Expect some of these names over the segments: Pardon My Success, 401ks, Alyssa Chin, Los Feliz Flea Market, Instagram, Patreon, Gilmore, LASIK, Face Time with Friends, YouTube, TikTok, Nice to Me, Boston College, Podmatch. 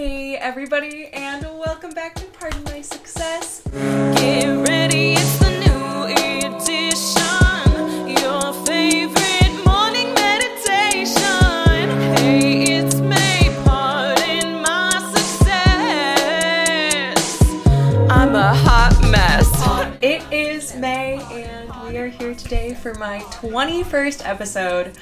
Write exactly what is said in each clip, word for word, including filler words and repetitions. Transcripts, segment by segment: Hey everybody, and welcome back to Pardon My Success. Get ready, it's the new edition, your favorite morning meditation. Hey, it's me, Pardon My Success. I'm a hot mess. It is May, and we are here today for my twenty-first episode.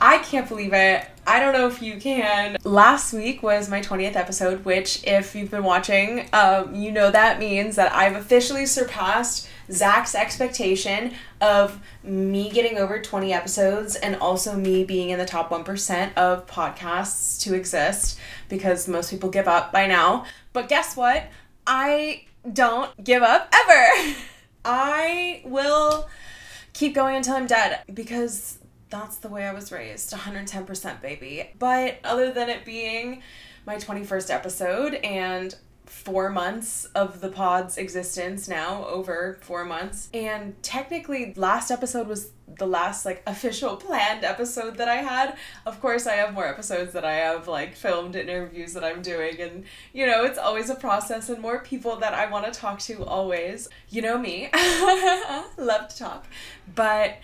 I can't believe it. I don't know if you can. Last week was my twentieth episode, which if you've been watching, um, you know that means that I've officially surpassed Zach's expectation of me getting over twenty episodes and also me being in the top one percent of podcasts to exist, because most people give up by now. But guess what? I don't give up ever. I will keep going until I'm dead, because that's the way I was raised, one hundred ten percent baby. But other than it being my twenty-first episode and four months of the pod's existence now, over four months, and technically last episode was the last like official planned episode that I had. Of course, I have more episodes that I have like filmed and interviews that I'm doing, and you know, it's always a process and more people that I want to talk to always. You know me, love to talk, but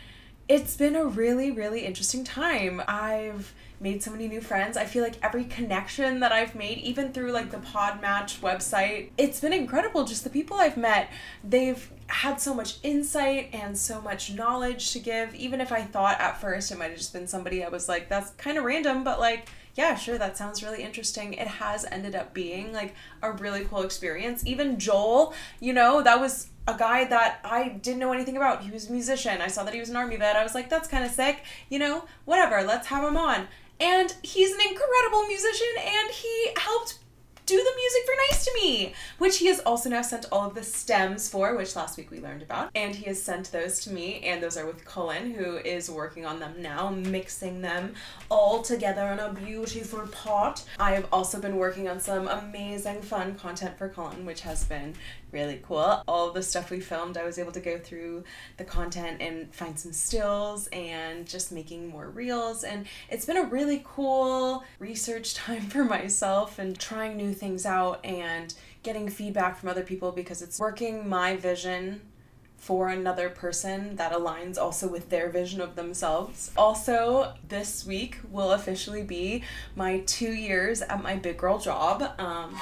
it's been a really, really interesting time. I've made so many new friends. I feel like every connection that I've made, even through like the Podmatch website, it's been incredible. Just the people I've met, they've had so much insight and so much knowledge to give. Even if I thought at first it might have just been somebody I was like, that's kind of random, but like, yeah, sure, that sounds really interesting. It has ended up being like a really cool experience. Even Joel, you know, that was a guy that I didn't know anything about. He was a musician. I saw that he was an army vet. I was like, that's kind of sick. You know, whatever, let's have him on. And he's an incredible musician, and he helped do the music for Nice to Me, which he has also now sent all of the stems for, which last week we learned about. And he has sent those to me, and those are with Cullen, who is working on them now, mixing them all together in a beautiful pot. I have also been working on some amazing fun content for Cullen, which has been really cool. All the stuff we filmed, I was able to go through the content and find some stills and just making more reels. And it's been a really cool research time for myself and trying new things out and getting feedback from other people, because it's working my vision for another person that aligns also with their vision of themselves. Also, this week will officially be my two years at my big girl job. Um,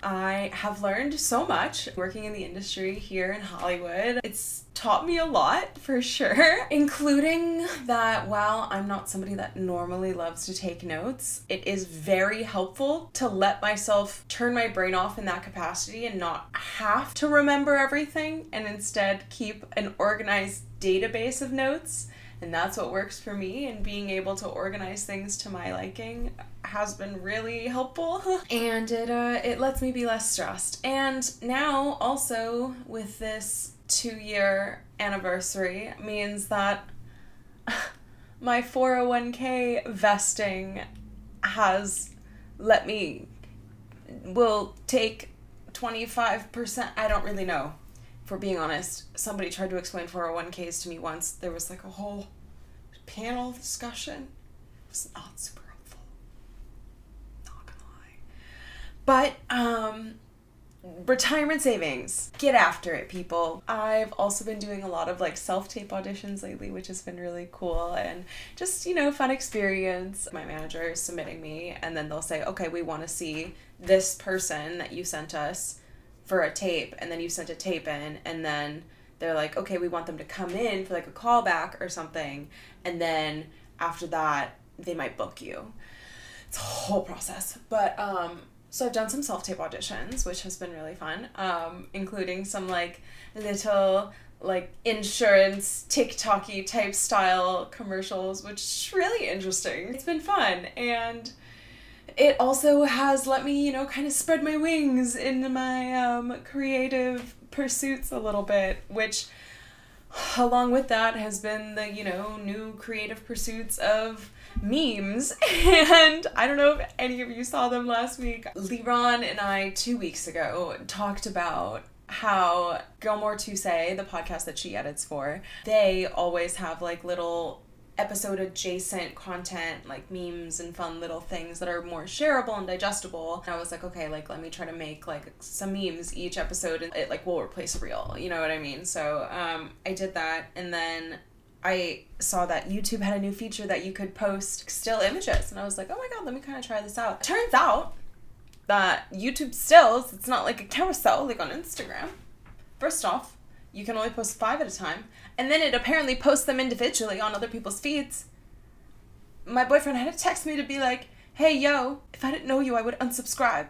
I have learned so much working in the industry here in Hollywood. It's taught me a lot, for sure, including that while I'm not somebody that normally loves to take notes, it is very helpful to let myself turn my brain off in that capacity and not have to remember everything, and instead keep an organized database of notes. And that's what works for me, and being able to organize things to my liking has been really helpful. And it uh, it lets me be less stressed. And now also with this two-year anniversary means that my four oh one k vesting has let me, will take twenty-five percent, I don't really know. For being honest, somebody tried to explain four oh one k's to me once. There was like a whole panel discussion. It was not super helpful. Not gonna lie. But, um, retirement savings. Get after it, people. I've also been doing a lot of like self-tape auditions lately, which has been really cool and just, you know, fun experience. My manager is submitting me, and then they'll say, okay, we want to see this person that you sent us for a tape, and then you sent a tape in, and then they're like, okay, we want them to come in for like a callback or something, and then after that they might book you. It's a whole process, but um so I've done some self-tape auditions, which has been really fun, um including some like little like insurance TikTok-y type style commercials, which is really interesting. It's been fun, and it also has let me, you know, kind of spread my wings in my um, creative pursuits a little bit, which along with that has been the, you know, new creative pursuits of memes. And I don't know if any of you saw them last week. Leron and I two weeks ago talked about how Gilmore, the podcast that she edits for, they always have like little episode adjacent content, like memes and fun little things that are more shareable and digestible. And I was like, okay, like let me try to make like some memes each episode, and it like will replace real, you know what I mean? So um, I did that, and then I saw that YouTube had a new feature that you could post still images, and I was like, oh my god, let me kind of try this out. Turns out that YouTube stills, it's not like a carousel like on Instagram. First off, you can only post five at a time. And then it apparently posts them individually on other people's feeds. My boyfriend had to text me to be like, hey, yo, if I didn't know you, I would unsubscribe.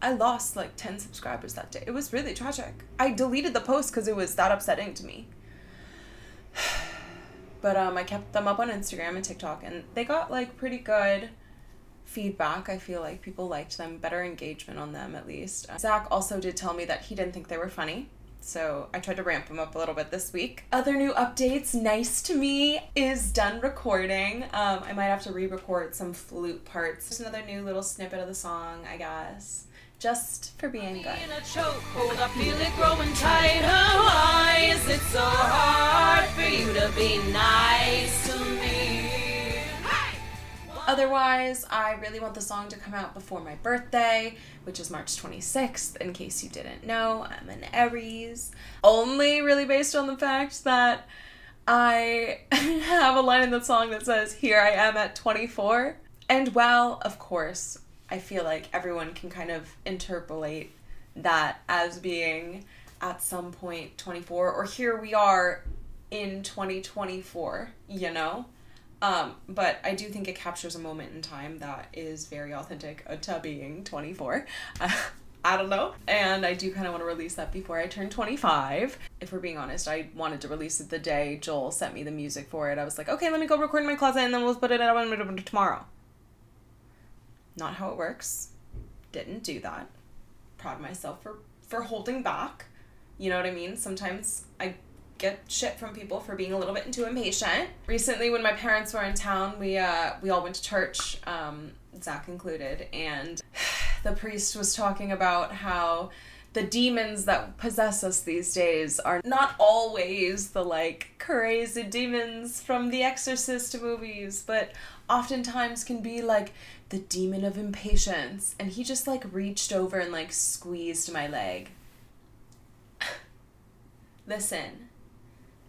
I lost like ten subscribers that day. It was really tragic. I deleted the post because it was that upsetting to me. But um, I kept them up on Instagram and TikTok, and they got like pretty good feedback. I feel like people liked them, better engagement on them at least. Zach also did tell me that he didn't think they were funny. So I tried to ramp them up a little bit this week. Other new updates, Nice to Me is done recording. Um, I might have to re-record some flute parts. There's another new little snippet of the song, I guess. Just for being good. In a chokehold, I feel it growing tighter. Why is it so hard for you to be nice to me? Hey! Otherwise, I really want the song to come out before my birthday, which is March twenty-sixth, in case you didn't know. I'm an Aries. Only really based on the fact that I have a line in the song that says, here I am at twenty-four. And well, of course, I feel like everyone can kind of interpolate that as being at some point twenty-four, or here we are in twenty twenty-four, you know? Um, but I do think it captures a moment in time that is very authentic to being twenty-four. Uh, I don't know. And I do kind of want to release that before I turn twenty-five. If we're being honest, I wanted to release it the day Joel sent me the music for it. I was like, okay, let me go record in my closet and then we'll put it out tomorrow. Not how it works. Didn't do that. Proud of myself for, for holding back. You know what I mean? Sometimes I get shit from people for being a little bit too impatient. Recently, when my parents were in town, we uh we all went to church, um, Zach included, and the priest was talking about how the demons that possess us these days are not always the, like, crazy demons from the Exorcist movies, but oftentimes can be, like, the demon of impatience. And he just, like, reached over and, like, squeezed my leg. Listen,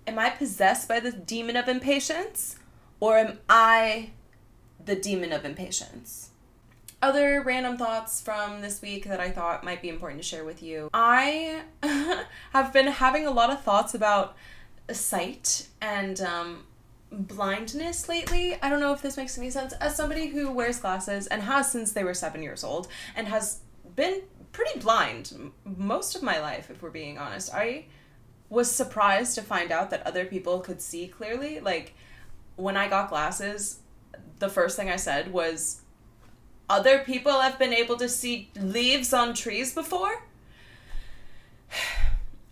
am I possessed by the demon of impatience? Or am I the demon of impatience? Other random thoughts from this week that I thought might be important to share with you. I have been having a lot of thoughts about sight and um, blindness lately. I don't know if this makes any sense. As somebody who wears glasses and has since they were seven years old and has been pretty blind most of my life, if we're being honest, I was surprised to find out that other people could see clearly. Like, when I got glasses, the first thing I said was, other people have been able to see leaves on trees before?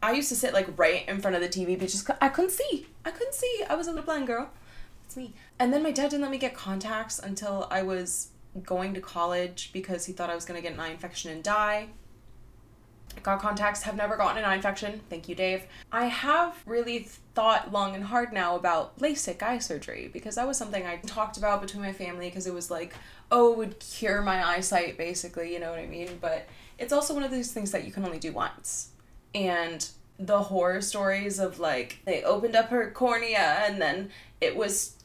I used to sit, like, right in front of the T V, but just, I couldn't see. I couldn't see. I was a little blind girl. That's me. And then my dad didn't let me get contacts until I was going to college because he thought I was going to get an eye infection and die. I got contacts, have never gotten an eye infection. Thank you, Dave. I have really thought long and hard now about LASIK eye surgery because that was something I talked about between my family because it was like, oh, it would cure my eyesight, basically, you know what I mean? But it's also one of those things that you can only do once. And the horror stories of, like, they opened up her cornea and then it was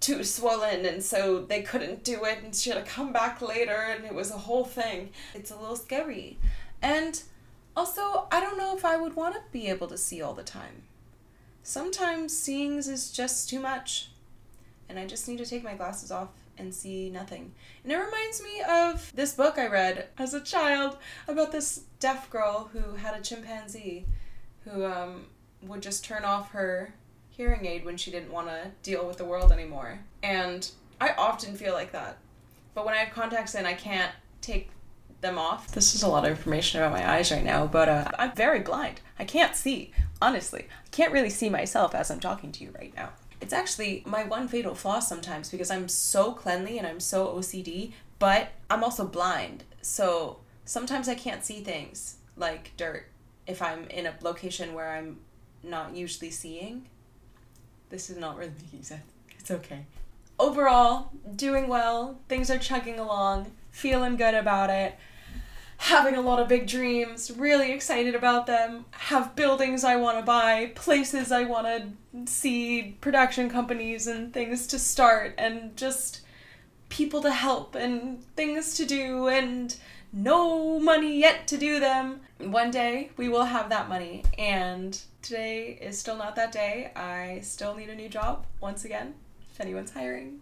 too swollen and so they couldn't do it and she had to come back later and it was a whole thing. It's a little scary. And also, I don't know if I would want to be able to see all the time. Sometimes seeing is just too much. And I just need to take my glasses off and see nothing. And it reminds me of this book I read as a child about this deaf girl who had a chimpanzee who um, would just turn off her hearing aid when she didn't want to deal with the world anymore. And I often feel like that. But when I have contacts in, I can't take them off. This is a lot of information about my eyes right now, but uh, I'm very blind. I can't see, honestly. I can't really see myself as I'm talking to you right now. It's actually my one fatal flaw sometimes because I'm so cleanly and I'm so O C D, but I'm also blind. So sometimes I can't see things like dirt if I'm in a location where I'm not usually seeing. This is not where the peak is at. It's okay. Overall, doing well. Things are chugging along. Feeling good about it. Having a lot of big dreams. Really excited about them. Have buildings I want to buy. Places I want to see. Production companies and things to start. And just people to help and things to do and no money yet to do them. One day we will have that money, and today is still not that day. I still need a new job. Once again, if anyone's hiring,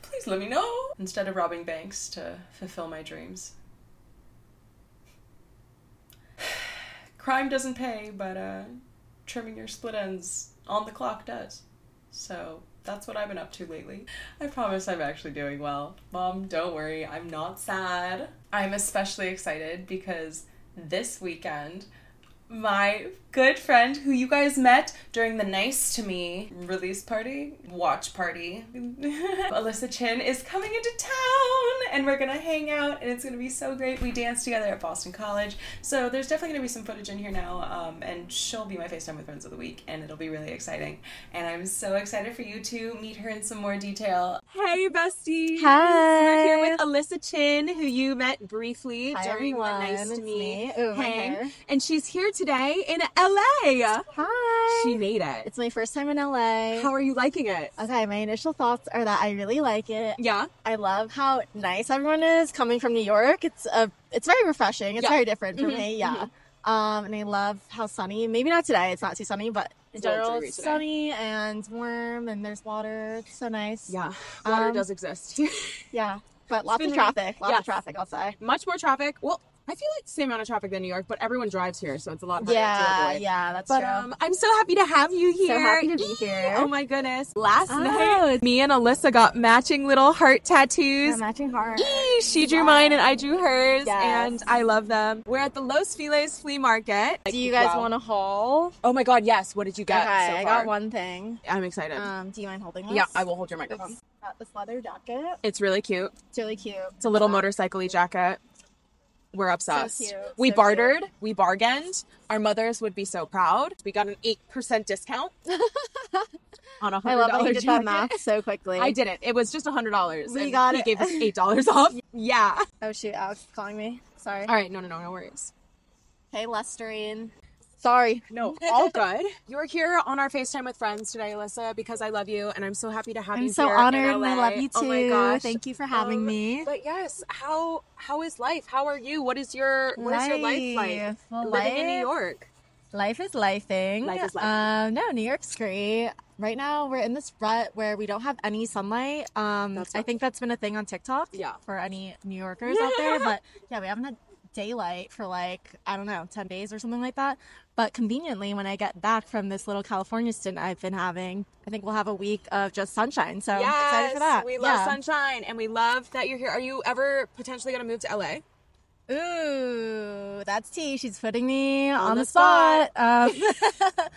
please let me know. Instead of robbing banks to fulfill my dreams. Crime doesn't pay, but uh, trimming your split ends on the clock does. So that's what I've been up to lately. I promise I'm actually doing well. Mom, don't worry, I'm not sad. I'm especially excited because this weekend, my good friend who you guys met during the Nice to Me release party, watch party, Alyssa Chin is coming into town and we're gonna hang out and it's gonna be so great. We danced together at Boston College. So there's definitely gonna be some footage in here now um, and she'll be my Face Time with Friends of the week and it'll be really exciting. And I'm so excited for you to meet her in some more detail. Hey besties! Hi! We're here with Alyssa Chin who you met briefly Hi, during the Nice to Me hang. And she's here today in L A. Hi. She made it. It's my first time in L A. How are you liking it? Okay, my initial thoughts are that I really like it. Yeah. I love how nice everyone is coming from New York. It's a it's very refreshing. It's yeah. very different for mm-hmm. me. Yeah. Mm-hmm. Um and I love how sunny. Maybe not today. It's not too sunny, but in general it's sunny and warm and there's water. It's so nice. Yeah. Water um, does exist. yeah. But lots of traffic. Lots yes. of traffic, I'll say. Much more traffic. Well, I feel like the same amount of traffic than New York, but everyone drives here, so it's a lot harder yeah, to avoid. Yeah, that's but, true. But um, I'm so happy to have you here. So happy to be here. Oh my goodness. Last oh. night, me and Alyssa got matching little heart tattoos. Yeah, matching heart. Eee, she drew yeah. mine and I drew hers, yes. and I love them. We're at the Los Feliz Flea Market. Do you guys wow. want a haul? Oh my god, yes. What did you get okay, so far? I got one thing. I'm excited. Um, do you mind holding this? Yeah, I will hold your microphone. It's got this leather jacket. It's really cute. It's really cute. It's a little yeah. motorcycle-y jacket. We're obsessed. So we so bartered. Cute. We bargained. Our mothers would be so proud. We got an eight percent discount on a one hundred dollars I love that you did that math so quickly. I didn't. It was just one hundred dollars. We and got he it. gave us eight dollars off. Yeah. Oh, shoot. Alex is calling me. Sorry. All right. No, no, no. No worries. Hey, Lesterine. Sorry. No, all good. You're here on our FaceTime with Friends today, Alyssa, because I love you and I'm so happy to have I'm you so here. I'm so honored and I love you too. Oh my gosh. Thank you for having um, me. But yes, how how is life? How are you? What is your what life. is your life like? Well, living life, in New York. Life is lifing. Life is life. Um no, New York's great. Right now we're in this rut where we don't have any sunlight. Um that's I think that's been a thing on TikTok yeah. for any New Yorkers yeah. out there, but yeah, we haven't had daylight for like, I don't know, ten days or something like that. But conveniently, when I get back from this little California stint I've been having, I think we'll have a week of just sunshine. So yes, I'm excited for that. We love yeah. sunshine and we love that you're here. Are you ever potentially going to move to L A? Ooh, that's tea. She's putting me on, on the, the spot. spot. Um,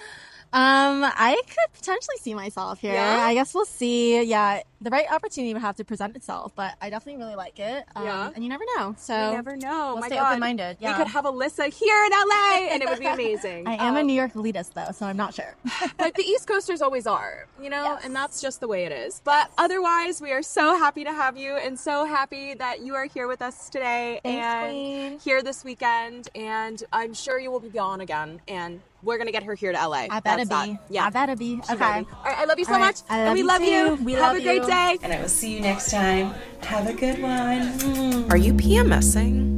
um, I could potentially see myself here. Yeah. I guess we'll see. Yeah. The right opportunity would have to present itself, but I definitely really like it. Um, yeah. And you never know. So you never know. We'll My stay God. open-minded. Yeah. We could have Alyssa here in L A and it would be amazing. I am um, a New York elitist though, so I'm not sure. But the East Coasters always are, you know, yes. and that's just the way it is. But otherwise, we are so happy to have you and so happy that you are here with us today Thanks, and Queen. here this weekend. And I'm sure you will be gone again. And we're going to get her here to L A. I better that's be. Not, yeah. I better be. Okay. Ready. All right. I love you so right. much. I love and we you love you. We have love a great you. day. And I will see you next time. Have a good one. Are you PMSing?